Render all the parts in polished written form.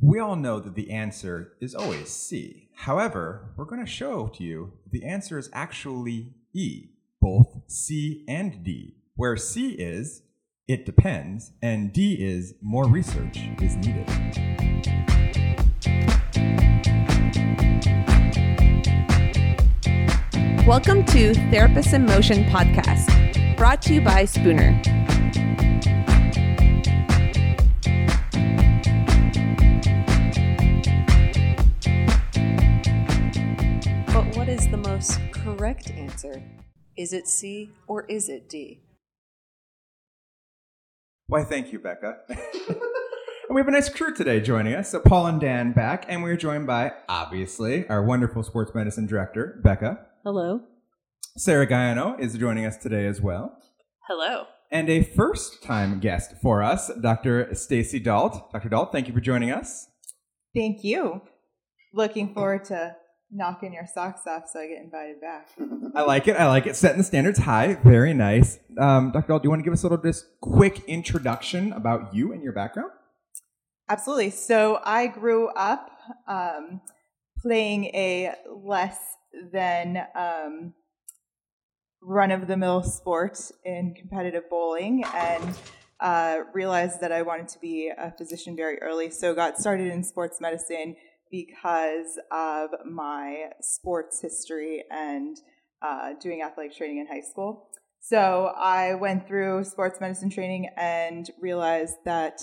We all know that the answer is always C. However, we're going to show to you the answer is actually E, both C and D, where C is it depends and D is more research is needed. Welcome to Therapist in Motion podcast, brought to you by Spooner. Is the most correct answer? Is it C or is it D? Why, thank you, Bekah. And we have a nice crew today joining us. So Paul and Dan back, and we're joined by, obviously, our wonderful sports medicine director, Bekah. Hello. Sarah Gaiano is joining us today as well. Hello. And a first-time guest for us, Dr. Stacey Dault. Dr. Dault, thank you for joining us. Thank you. Looking forward to knocking your socks off so I get invited back. I like it. Setting the standards high. Very nice. Dr. Dault, do you want to give us a little just quick introduction about you and your background? Absolutely. So I grew up playing a less than run-of-the-mill sport in competitive bowling and realized that I wanted to be a physician very early. So got started in sports medicine because of my sports history and doing athletic training in high school. So I went through sports medicine training and realized that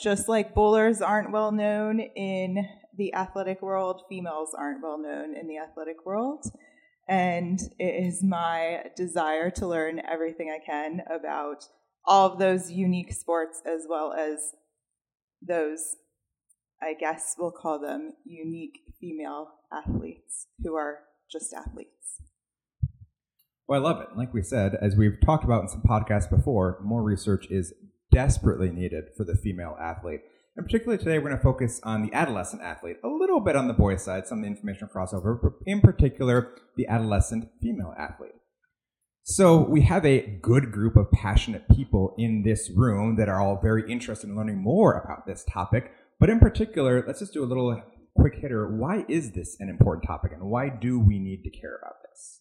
just like bowlers aren't well known in the athletic world, females aren't well known in the athletic world. And it is my desire to learn everything I can about all of those unique sports as well as those, I guess we'll call them, unique female athletes who are just athletes. Well, I love it. Like we said, as we've talked about in some podcasts before, more research is desperately needed for the female athlete. And particularly today, we're going to focus on the adolescent athlete, a little bit on the boy side, some of the information crossover, but in particular, the adolescent female athlete. So we have a good group of passionate people in this room that are all very interested in learning more about this topic. But in particular, let's just do a little quick hitter. Why is this an important topic, and why do we need to care about this?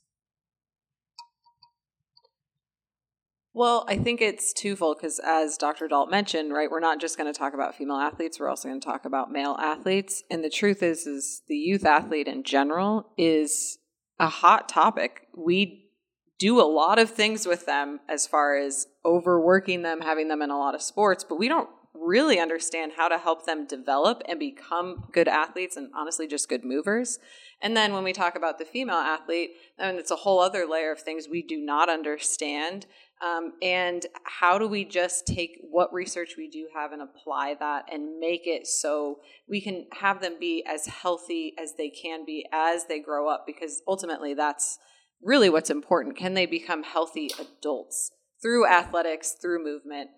Well, I think it's twofold because, as Dr. Dault mentioned, right, we're not just going to talk about female athletes. We're also going to talk about male athletes. And the truth is the youth athlete in general is a hot topic. We do a lot of things with them as far as overworking them, having them in a lot of sports, but we don't really understand how to help them develop and become good athletes and honestly just good movers. And then when we talk about the female athlete, I mean, it's a whole other layer of things we do not understand. And how do we just take what research we do have and apply that and make it so we can have them be as healthy as they can be as they grow up? Because ultimately that's really what's important. Can they become healthy adults through athletics, through movement?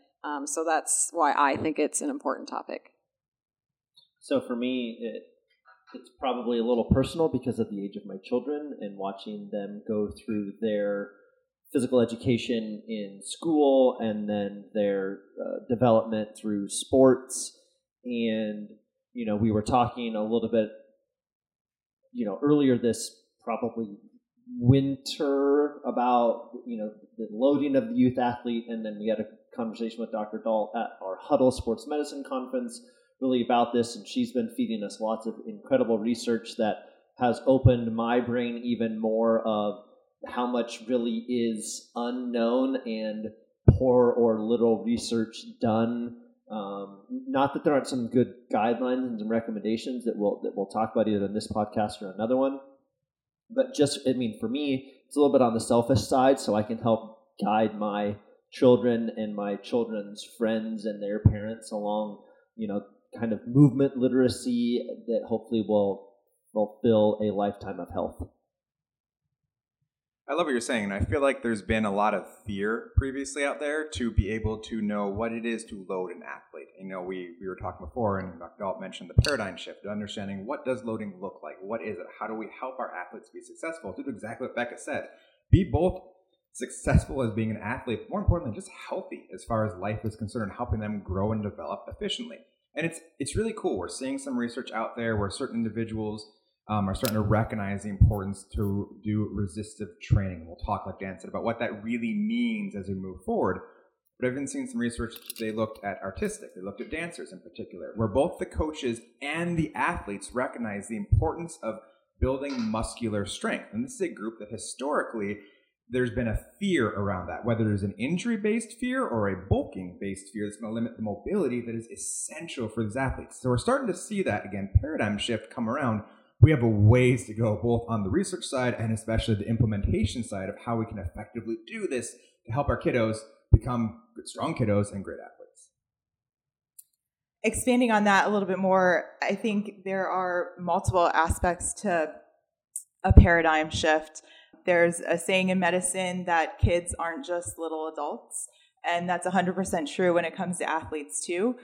So that's why I think it's an important topic. So for me, it's probably a little personal because of the age of my children and watching them go through their physical education in school and then their development through sports. And, you know, we were talking a little bit, you know, earlier this probably winter about, you know, the loading of the youth athlete, and then we had a conversation with Dr. Dault at our Huddle Sports Medicine Conference really about this, and she's been feeding us lots of incredible research that has opened my brain even more of how much really is unknown and poor or little research done. Not that there aren't some good guidelines and some recommendations that we'll talk about either in this podcast or another one, but just, I mean, for me, it's a little bit on the selfish side, so I can help guide my children and my children's friends and their parents along, you know, kind of movement literacy that hopefully will fulfill a lifetime of health. I love what you're saying, and I feel like there's been a lot of fear previously out there to be able to know what it is to load an athlete. You know, we were talking before, and Dr. Dault mentioned the paradigm shift, understanding what does loading look like? What is it? How do we help our athletes be successful? Do exactly what Bekah said. Be both successful as being an athlete, but more importantly, just healthy as far as life is concerned, helping them grow and develop efficiently. And it's really cool. We're seeing some research out there where certain individuals are starting to recognize the importance to do resistive training. We'll talk, like Dan said, about what that really means as we move forward. But I've been seeing some research. They looked at artistic. They looked at dancers in particular, where both the coaches and the athletes recognize the importance of building muscular strength. And this is a group that historically there's been a fear around that, whether there's an injury-based fear or a bulking-based fear that's going to limit the mobility that is essential for these athletes. So we're starting to see that, again, paradigm shift come around. We have a ways to go both on the research side and especially the implementation side of how we can effectively do this to help our kiddos become good, strong kiddos and great athletes. Expanding on that a little bit more, I think there are multiple aspects to a paradigm shift. There's a saying in medicine that kids aren't just little adults, and that's 100% true when it comes to athletes too.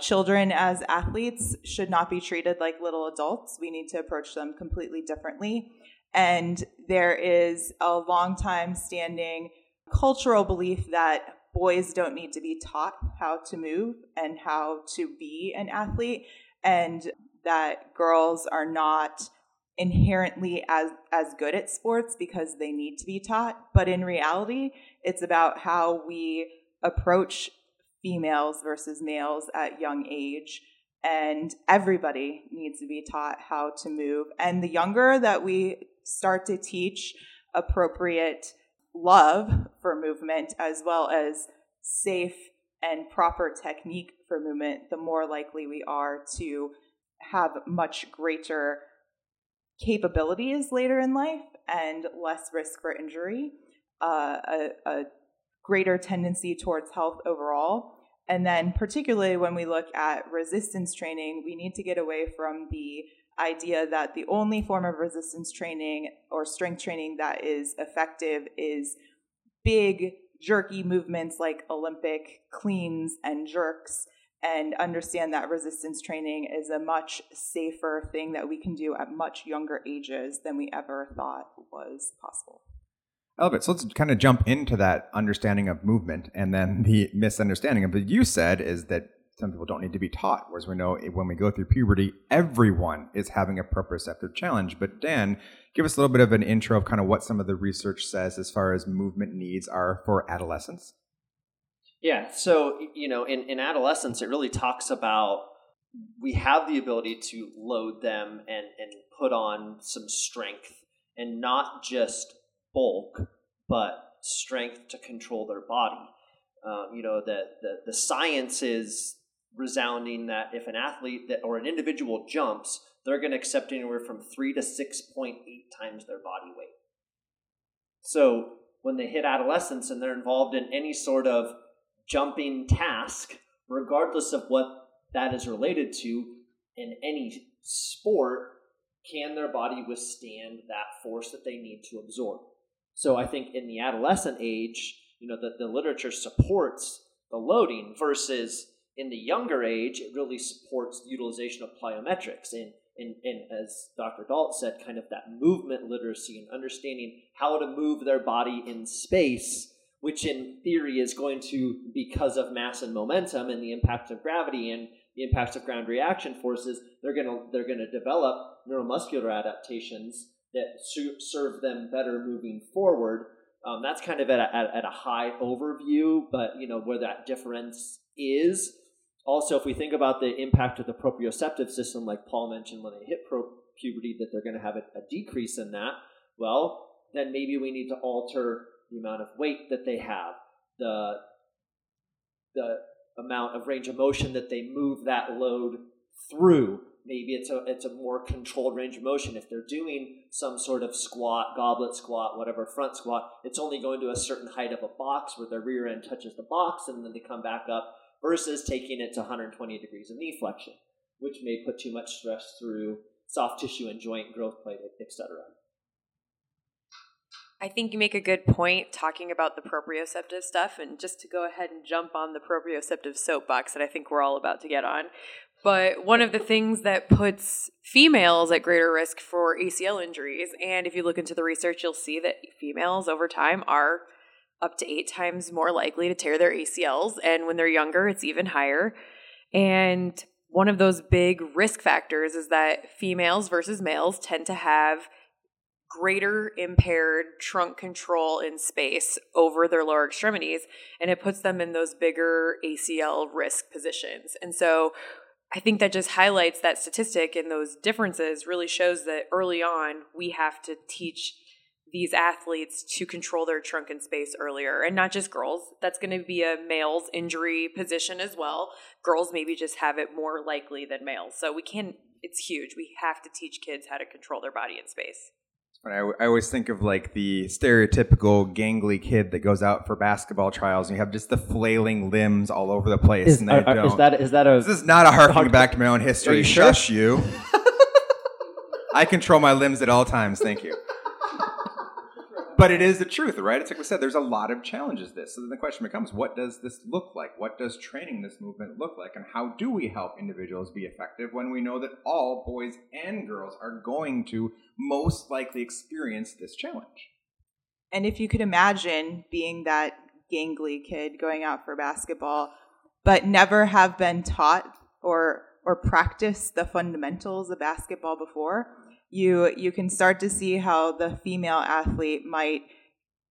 Children as athletes should not be treated like little adults. We need to approach them completely differently. And there is a long time standing cultural belief that boys don't need to be taught how to move and how to be an athlete, and that girls are not inherently as good at sports because they need to be taught. But in reality, it's about how we approach females versus males at young age, and everybody needs to be taught how to move. And the younger that we start to teach appropriate love for movement as well as safe and proper technique for movement, the more likely we are to have much greater capabilities later in life and less risk for injury, a greater tendency towards health overall. And then particularly when we look at resistance training, we need to get away from the idea that the only form of resistance training or strength training that is effective is big, jerky movements like Olympic cleans and jerks, and understand that resistance training is a much safer thing that we can do at much younger ages than we ever thought was possible. I love it. So let's kind of jump into that understanding of movement, and then the misunderstanding of what you said is that some people don't need to be taught, whereas we know when we go through puberty, everyone is having a proprioceptive challenge. But Dan, give us a little bit of an intro of kind of what some of the research says as far as movement needs are for adolescents. Yeah. So, you know, in adolescence, it really talks about we have the ability to load them and put on some strength, and not just bulk, but strength to control their body. You know, the science is resounding that if an athlete that or an individual jumps, they're going to accept anywhere from 3 to 6.8 times their body weight. So when they hit adolescence and they're involved in any sort of jumping task, regardless of what that is related to in any sport, can their body withstand that force that they need to absorb? So I think in the adolescent age, you know, the literature supports the loading, versus in the younger age, it really supports the utilization of plyometrics. And as Dr. Dault said, kind of that movement literacy and understanding how to move their body in space, which in theory is going to, because of mass and momentum and the impact of gravity and the impacts of ground reaction forces, they're going to develop neuromuscular adaptations that serve them better moving forward. That's kind of at a high overview, but you know where that difference is. Also, if we think about the impact of the proprioceptive system, like Paul mentioned, when they hit puberty, that they're going to have a decrease in that. Well, then maybe we need to alter the amount of weight that they have, the amount of range of motion that they move that load through. Maybe it's a more controlled range of motion. If they're doing some sort of squat, goblet squat, whatever, front squat, it's only going to a certain height of a box where their rear end touches the box, and then they come back up, versus taking it to 120 degrees of knee flexion, which may put too much stress through soft tissue and joint growth plate, etc. I think you make a good point talking about the proprioceptive stuff, and just to go ahead and jump on the proprioceptive soapbox that I think we're all about to get on. But one of the things that puts females at greater risk for ACL injuries, and if you look into the research, you'll see that females over time are up to 8 times more likely to tear their ACLs, and when they're younger, it's even higher. And one of those big risk factors is that females versus males tend to have greater impaired trunk control in space over their lower extremities, and it puts them in those bigger ACL risk positions. And so I think that just highlights that statistic, and those differences really shows that early on we have to teach these athletes to control their trunk in space earlier, and not just girls. That's going to be a male's injury position as well. Girls maybe just have it more likely than males. So it's huge. We have to teach kids how to control their body in space. I always think of like the stereotypical gangly kid that goes out for basketball trials, and you have just the flailing limbs all over the place. This is not a harking back to my own history. Shush you. I control my limbs at all times. Thank you. But it is the truth, right? It's like we said, there's a lot of challenges to this. So then the question becomes, what does this look like? What does training this movement look like? And how do we help individuals be effective when we know that all boys and girls are going to most likely experience this challenge? And if you could imagine being that gangly kid going out for basketball, but never have been taught or practiced the fundamentals of basketball before, you can start to see how the female athlete might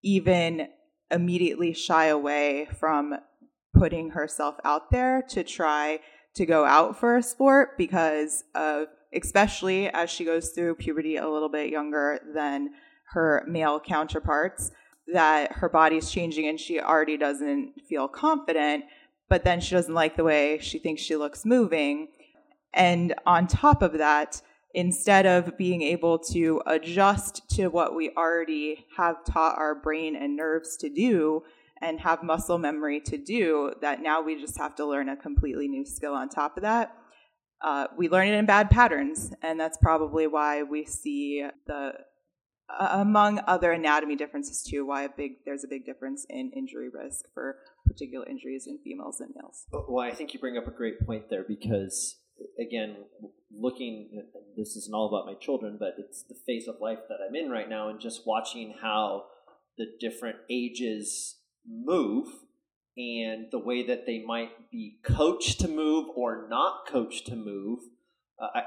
even immediately shy away from putting herself out there to try to go out for a sport because of, especially as she goes through puberty a little bit younger than her male counterparts, that her body's changing and she already doesn't feel confident, but then she doesn't like the way she thinks she looks moving. And on top of that, instead of being able to adjust to what we already have taught our brain and nerves to do and have muscle memory to do, that now we just have to learn a completely new skill on top of that. We learn it in bad patterns, and that's probably why we see among other anatomy differences too, why there's a big difference in injury risk for particular injuries in females and males. Well, I think you bring up a great point there because, again, this isn't all about my children, but it's the phase of life that I'm in right now, and just watching how the different ages move and the way that they might be coached to move or not coached to move.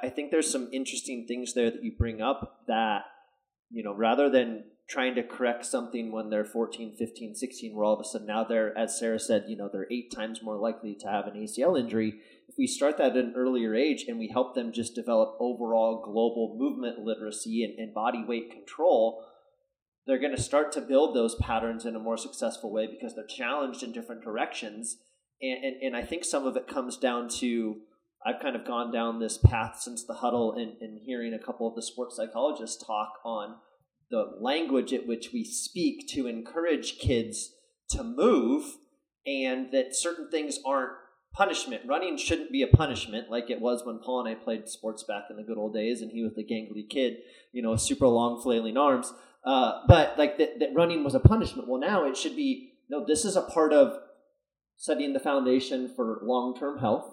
I think there's some interesting things there that you bring up that, rather than trying to correct something when they're 14, 15, 16, where all of a sudden now they're, as Sarah said, they're 8 times more likely to have an ACL injury. If we start that at an earlier age and we help them just develop overall global movement literacy and body weight control, they're going to start to build those patterns in a more successful way because they're challenged in different directions. And I think some of it comes down to, I've kind of gone down this path since the huddle and hearing a couple of the sports psychologists talk on the language at which we speak to encourage kids to move, and that certain things aren't punishment. Running shouldn't be a punishment like it was when Paul and I played sports back in the good old days, and he was the gangly kid, super long flailing arms. But like that running was a punishment. Well, now it should be, no, this is a part of setting the foundation for long-term health,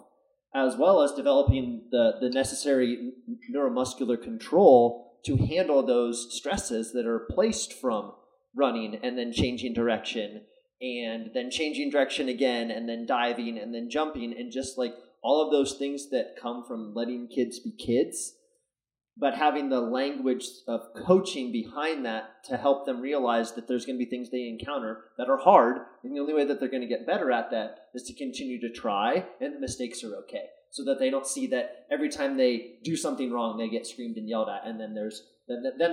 as well as developing the necessary neuromuscular control to handle those stresses that are placed from running and then changing direction and then changing direction again and then diving and then jumping and just like all of those things that come from letting kids be kids, but having the language of coaching behind that to help them realize that there's going to be things they encounter that are hard, and the only way that they're going to get better at that is to continue to try, and the mistakes are okay. So that they don't see that every time they do something wrong, they get screamed and yelled at. And then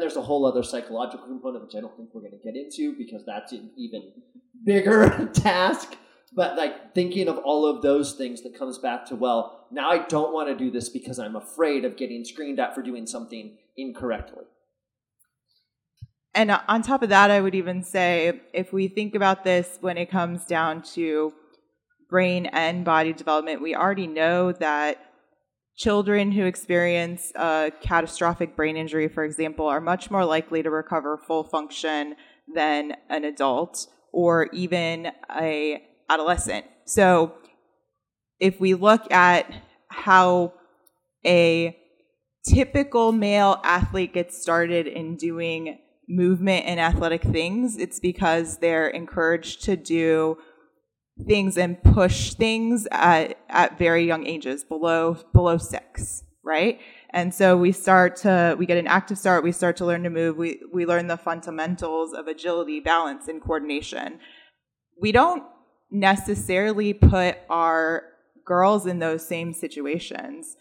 there's a whole other psychological component, which I don't think we're going to get into because that's an even bigger task. But like thinking of all of those things that comes back to, well, now I don't want to do this because I'm afraid of getting screamed at for doing something incorrectly. And on top of that, I would even say if we think about this when it comes down to brain and body development, we already know that children who experience a catastrophic brain injury, for example, are much more likely to recover full function than an adult or even an adolescent. So if we look at how a typical male athlete gets started in doing movement and athletic things, it's because they're encouraged to do things and push things at very young ages, below 6, right? And so we get an active start, we start to learn to move, we learn the fundamentals of agility, balance, and coordination. We don't necessarily put our girls in those same situations.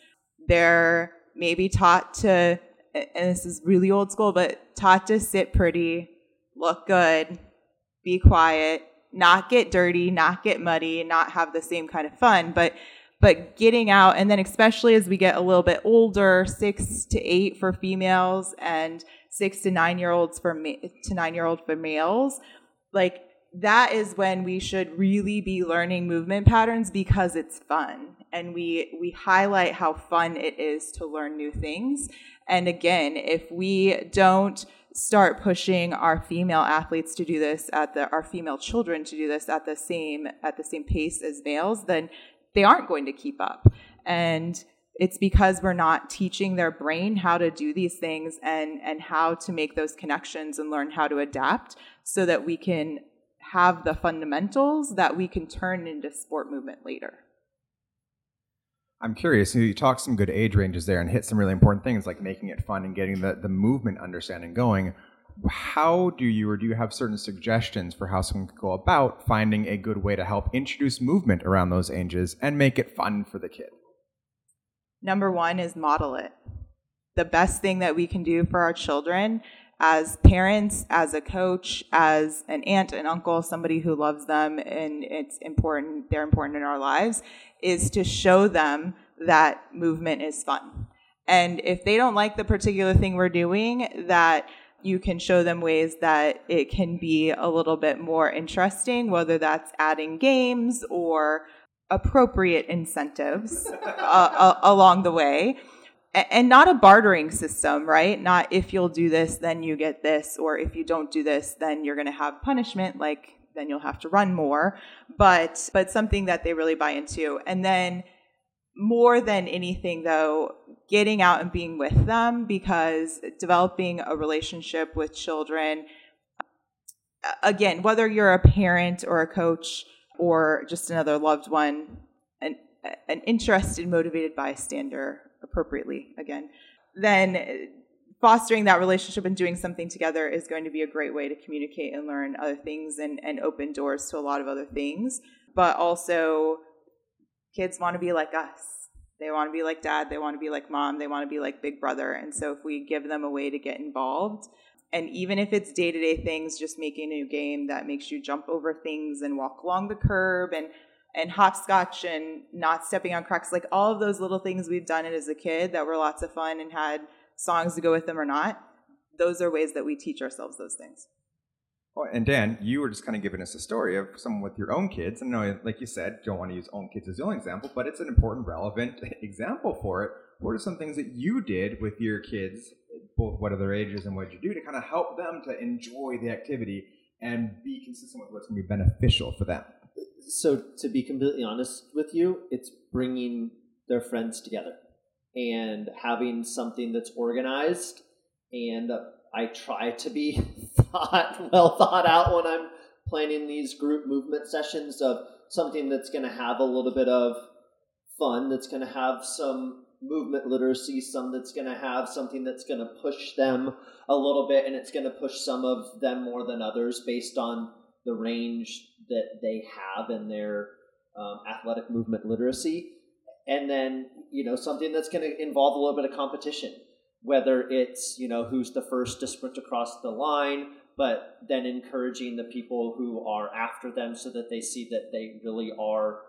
They're maybe taught to, and this is really old school, but taught to sit pretty, look good, be quiet, not get dirty, not get muddy, not have the same kind of fun, but getting out, and then especially as we get a little bit older, 6 to 8 for females and 6 to 9 year olds for males, like that is when we should really be learning movement patterns, because it's fun. And we highlight how fun it is to learn new things. And again, if we don't start pushing our female athletes to do this our female children to do this at the same pace as males, then they aren't going to keep up. And it's because we're not teaching their brain how to do these things and how to make those connections and learn how to adapt, so that we can have the fundamentals that we can turn into sport movement later. I'm curious, you talked some good age ranges there and hit some really important things like making it fun and getting the movement understanding going. How do you have certain suggestions for how someone could go about finding a good way to help introduce movement around those ages and make it fun for the kid? Number one is model it. The best thing that we can do for our children as parents, as a coach, as an aunt, an uncle, somebody who loves them and it's important, they're important in our lives, is to show them that movement is fun. And if they don't like the particular thing we're doing, that you can show them ways that it can be a little bit more interesting, whether that's adding games or appropriate incentives along the way. And not a bartering system, right? Not if you'll do this, then you get this, or if you don't do this, then you're going to have punishment, like then you'll have to run more, but something that they really buy into. And then more than anything, though, getting out and being with them, because developing a relationship with children, again, whether you're a parent or a coach or just another loved one, an interested, motivated bystander, appropriately, again, then fostering that relationship and doing something together is going to be a great way to communicate and learn other things and open doors to a lot of other things. But also, kids want to be like us. They want to be like dad. They want to be like mom. They want to be like big brother. And so if we give them a way to get involved, and even if it's day-to-day things, just making a new game that makes you jump over things and walk along the curb and hopscotch and not stepping on cracks, like all of those little things we've done as a kid that were lots of fun and had songs to go with them or not, those are ways that we teach ourselves those things. Well, and Dan, you were just kind of giving us a story of someone with your own kids. And I know, like you said, don't want to use own kids as the only example, but it's an important, relevant example for it. What are some things that you did with your kids, both what are their ages and what you do, to kind of help them to enjoy the activity and be consistent with what's going to be beneficial for them? So to be completely honest with you, it's bringing their friends together and having something that's organized. And I try to be well thought out when I'm planning these group movement sessions, of something that's going to have a little bit of fun, that's going to have some movement literacy, some that's going to have something that's going to push them a little bit, and it's going to push some of them more than others based on the range that they have in their athletic movement literacy. And then, something that's going to involve a little bit of competition, whether it's, who's the first to sprint across the line, but then encouraging the people who are after them so that they see that they really are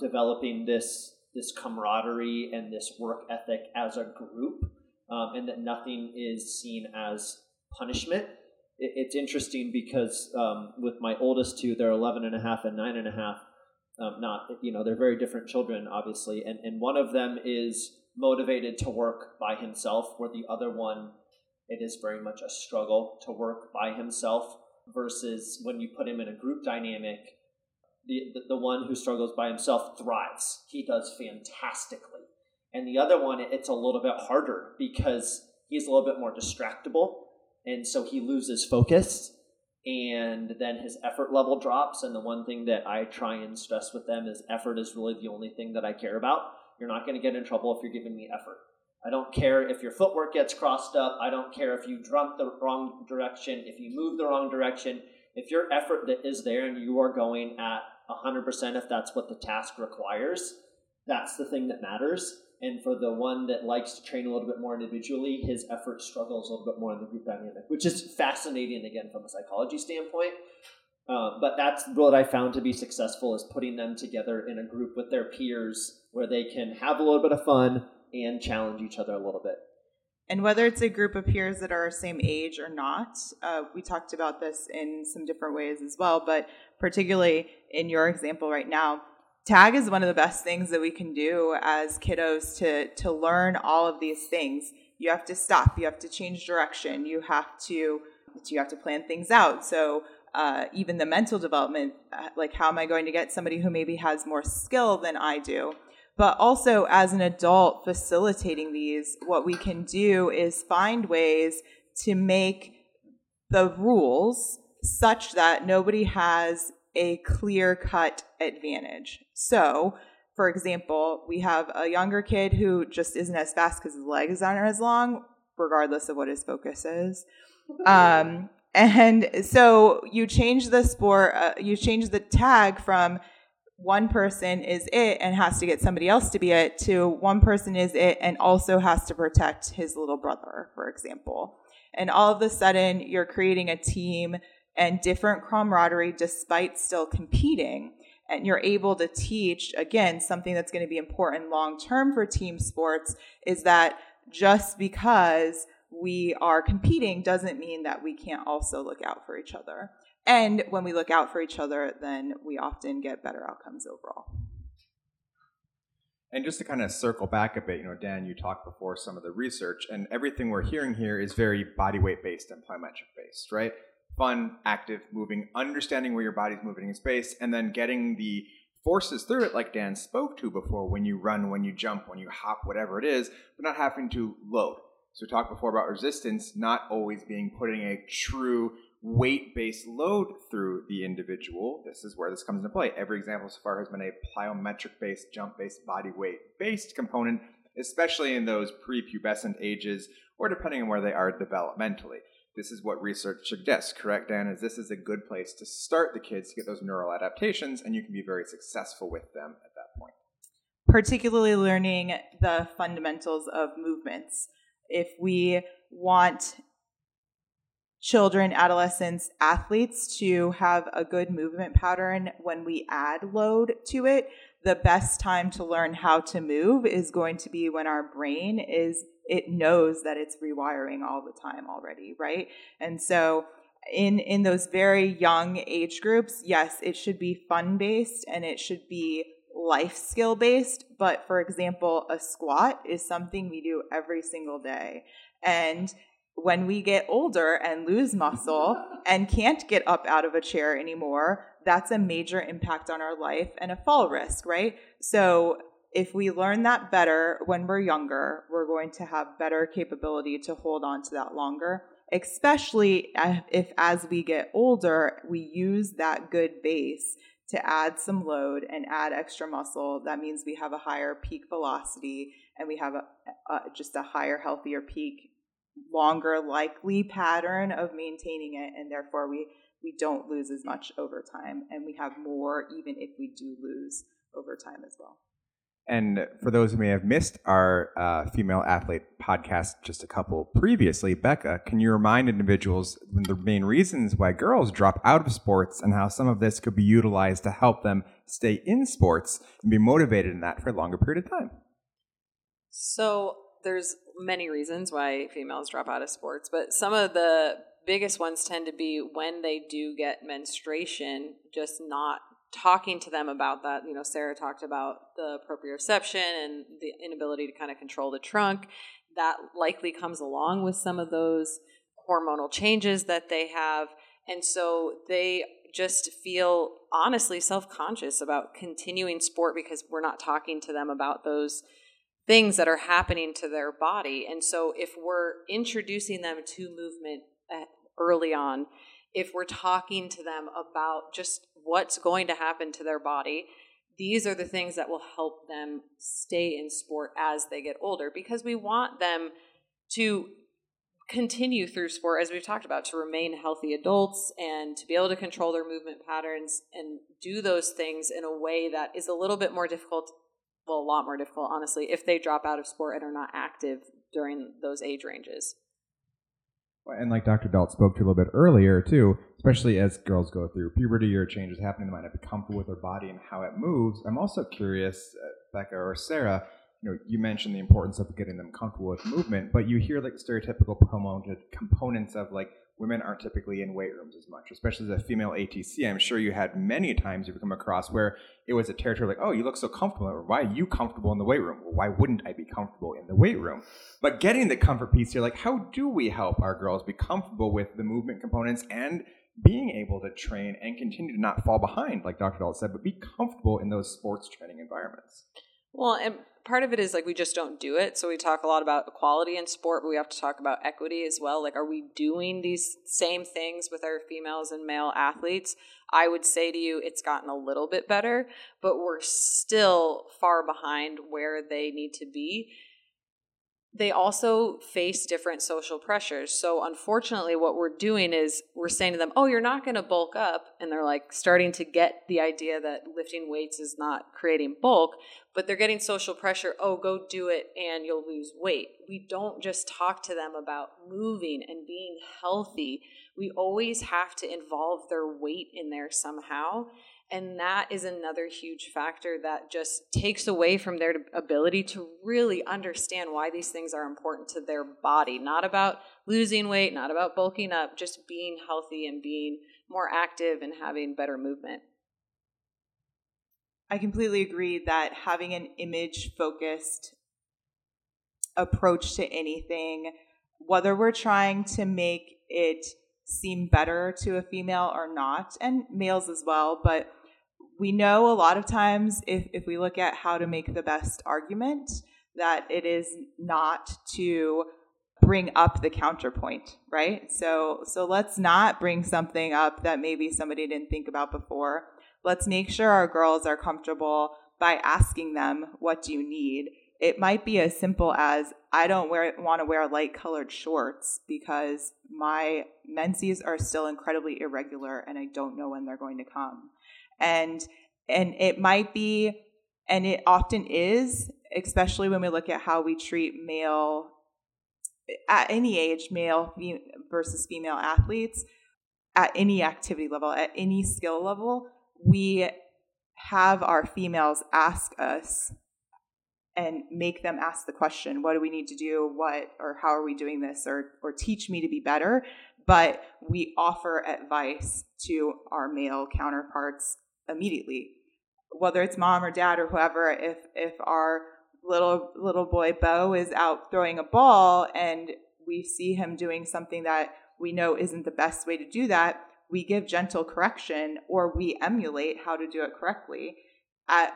developing this camaraderie and this work ethic as a group, and that nothing is seen as punishment. It's interesting because with my oldest two, they're 11 and a half and 9 and a half. They're very different children, obviously. And one of them is motivated to work by himself, where the other one, it is very much a struggle to work by himself, versus when you put him in a group dynamic, the one who struggles by himself thrives. He does fantastically. And the other one, it's a little bit harder because he's a little bit more distractible. And so he loses focus, and then his effort level drops. And the one thing that I try and stress with them is effort is really the only thing that I care about. You're not going to get in trouble if you're giving me effort. I don't care if your footwork gets crossed up. I don't care if you jump the wrong direction, if you move the wrong direction. If your effort that is there and you are going at 100%, if that's what the task requires, that's the thing that matters. And for the one that likes to train a little bit more individually, his effort struggles a little bit more in the group dynamic, which is fascinating, again, from a psychology standpoint. But that's what I found to be successful, is putting them together in a group with their peers where they can have a little bit of fun and challenge each other a little bit. And whether it's a group of peers that are the same age or not, we talked about this in some different ways as well, but particularly in your example right now, tag is one of the best things that we can do as kiddos to learn all of these things. You have to stop. You have to change direction. You have to plan things out. So even the mental development, like how am I going to get somebody who maybe has more skill than I do? But also as an adult facilitating these, what we can do is find ways to make the rules such that nobody has a clear-cut advantage. So, for example, we have a younger kid who just isn't as fast because his legs aren't as long, regardless of what his focus is. And so you change the sport, you change the tag from one person is it and has to get somebody else to be it to one person is it and also has to protect his little brother, for example. And all of a sudden, you're creating a team and different camaraderie despite still competing. And you're able to teach, again, something that's going to be important long-term for team sports is that just because we are competing doesn't mean that we can't also look out for each other. And when we look out for each other, then we often get better outcomes overall. And just to kind of circle back a bit, Dan, you talked before some of the research, and everything we're hearing here is very body weight-based and plyometric-based, right? Fun, active, moving, understanding where your body's moving in space, and then getting the forces through it like Dan spoke to before, when you run, when you jump, when you hop, whatever it is, but not having to load. So we talked before about resistance not always being putting a true weight-based load through the individual. This is where this comes into play. Every example so far has been a plyometric-based, jump-based, body weight-based component, especially in those prepubescent ages or depending on where they are developmentally. This is what research suggests, correct, Dan? This is a good place to start the kids to get those neural adaptations, and you can be very successful with them at that point. Particularly learning the fundamentals of movements. If we want children, adolescents, athletes to have a good movement pattern when we add load to it, the best time to learn how to move is going to be when our brain it knows that it's rewiring all the time already, right? And so in those very young age groups, yes, it should be fun-based and it should be life skill-based. But for example, a squat is something we do every single day. And when we get older and lose muscle and can't get up out of a chair anymore, that's a major impact on our life and a fall risk, right? So if we learn that better when we're younger, we're going to have better capability to hold on to that longer, especially if as we get older, we use that good base to add some load and add extra muscle. That means we have a higher peak velocity and we have just a higher, healthier peak, longer likely pattern of maintaining it. And therefore, we don't lose as much over time and we have more even if we do lose over time as well. And for those who may have missed our female athlete podcast just a couple previously, Bekah, can you remind individuals the main reasons why girls drop out of sports and how some of this could be utilized to help them stay in sports and be motivated in that for a longer period of time? So there's many reasons why females drop out of sports, but some of the biggest ones tend to be when they do get menstruation, just not talking to them about that. Sarah talked about the proprioception and the inability to kind of control the trunk. That likely comes along with some of those hormonal changes that they have. And so they just feel honestly self-conscious about continuing sport because we're not talking to them about those things that are happening to their body. And so if we're introducing them to movement early on, if we're talking to them about just what's going to happen to their body, these are the things that will help them stay in sport as they get older, because we want them to continue through sport, as we've talked about, to remain healthy adults and to be able to control their movement patterns and do those things in a way that is a little bit more difficult, well, a lot more difficult, honestly, if they drop out of sport and are not active during those age ranges. And like Dr. Dault spoke to a little bit earlier, too, especially as girls go through puberty or changes happening, they might not be comfortable with their body and how it moves. I'm also curious, Bekah or Sarah, you mentioned the importance of getting them comfortable with movement, but you hear like stereotypical components of like women aren't typically in weight rooms as much, especially as a female ATC. I'm sure you had many times you've come across where it was a territory like, oh, you look so comfortable, or why are you comfortable in the weight room? Well, why wouldn't I be comfortable in the weight room? But getting the comfort piece here, like how do we help our girls be comfortable with the movement components and being able to train and continue to not fall behind, like Dr. Dault said, but be comfortable in those sports training environments? Well, and part of it is like we just don't do it. So we talk a lot about equality in sport, but we have to talk about equity as well. Like, are we doing these same things with our females and male athletes? I would say to you, it's gotten a little bit better, but we're still far behind where they need to be. They also face different social pressures. So unfortunately, what we're doing is we're saying to them, oh, you're not going to bulk up. And they're like starting to get the idea that lifting weights is not creating bulk, but they're getting social pressure. Oh, go do it and you'll lose weight. We don't just talk to them about moving and being healthy. We always have to involve their weight in there somehow. And that is another huge factor that just takes away from their ability to really understand why these things are important to their body. Not about losing weight, not about bulking up, just being healthy and being more active and having better movement. I completely agree that having an image-focused approach to anything, whether we're trying to make it seem better to a female or not, and males as well, but we know a lot of times if we look at how to make the best argument, that it is not to bring up the counterpoint, right? So let's not bring something up that maybe somebody didn't think about before. Let's make sure our girls are comfortable by asking them, what do you need? It might be as simple as, I don't want to wear light-colored shorts because my menses are still incredibly irregular and I don't know when they're going to come. And it might be, and it often is, especially when we look at how we treat male, at any age, male versus female athletes, at any activity level, at any skill level, we have our females ask us and make them ask the question, what do we need to do? What, or how are we doing this? Or teach me to be better. But we offer advice to our male counterparts immediately, whether it's mom or dad or whoever. If our little boy Beau is out throwing a ball and we see him doing something that we know isn't the best way to do that, we give gentle correction or we emulate how to do it correctly.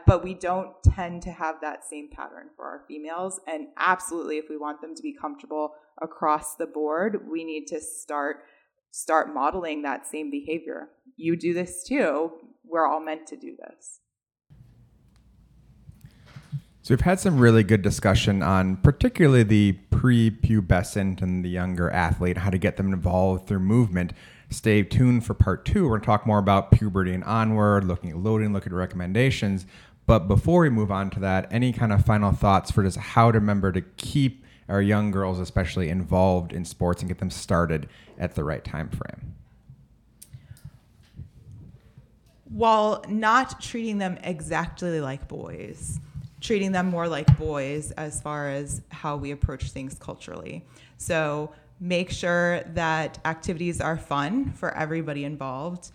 But we don't tend to have that same pattern for our females. And absolutely, if we want them to be comfortable across the board, we need to start modeling that same behavior. You do this too. We're all meant to do this. So we've had some really good discussion on particularly the prepubescent and the younger athlete, how to get them involved through movement. Stay tuned for part 2. We're going to talk more about puberty and onward, looking at loading, looking at recommendations. But before we move on to that, any kind of final thoughts for just how to remember to keep our young girls especially involved in sports and get them started at the right time frame? While not treating them exactly like boys, treating them more like boys as far as how we approach things culturally. So make sure that activities are fun for everybody involved,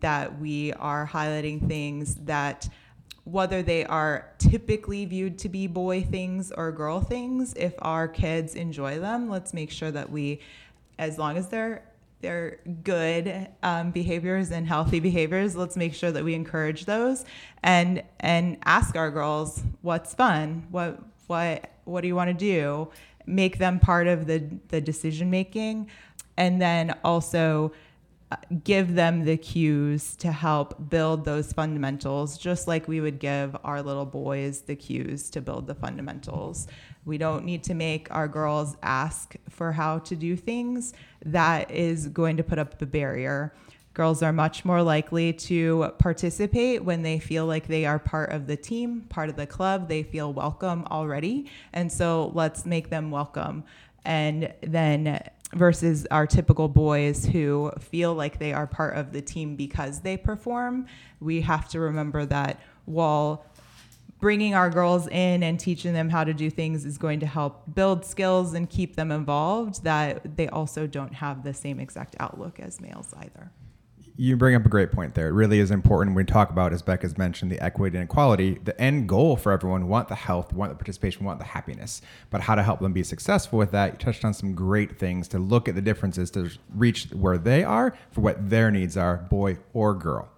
that we are highlighting things that, whether they are typically viewed to be boy things or girl things, if our kids enjoy them, let's make sure that we, as long as they're good behaviors and healthy behaviors, let's make sure that we encourage those and ask our girls, what's fun? What do you want to do? Make them part of the decision making. And then also give them the cues to help build those fundamentals, just like we would give our little boys the cues to build the fundamentals. We don't need to make our girls ask for how to do things. That is going to put up the barrier. Girls are much more likely to participate when they feel like they are part of the team, part of the club. They feel welcome already. And so let's make them welcome. And then versus our typical boys who feel like they are part of the team because they perform, we have to remember that while bringing our girls in and teaching them how to do things is going to help build skills and keep them involved, that they also don't have the same exact outlook as males either. You bring up a great point there. It really is important when we talk about, as Bekah's mentioned, the equity and equality. The end goal for everyone, want the health, want the participation, want the happiness, but how to help them be successful with that. You touched on some great things to look at the differences to reach where they are for what their needs are, boy or girl.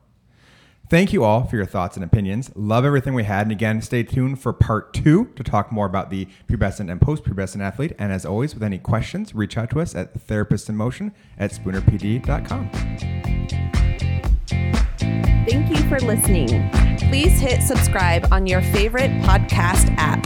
Thank you all for your thoughts and opinions. Love everything we had. And again, stay tuned for part 2 to talk more about the pubescent and post-pubescent athlete. And as always, with any questions, reach out to us at therapistinmotion@spoonerpd.com. Thank you for listening. Please hit subscribe on your favorite podcast app.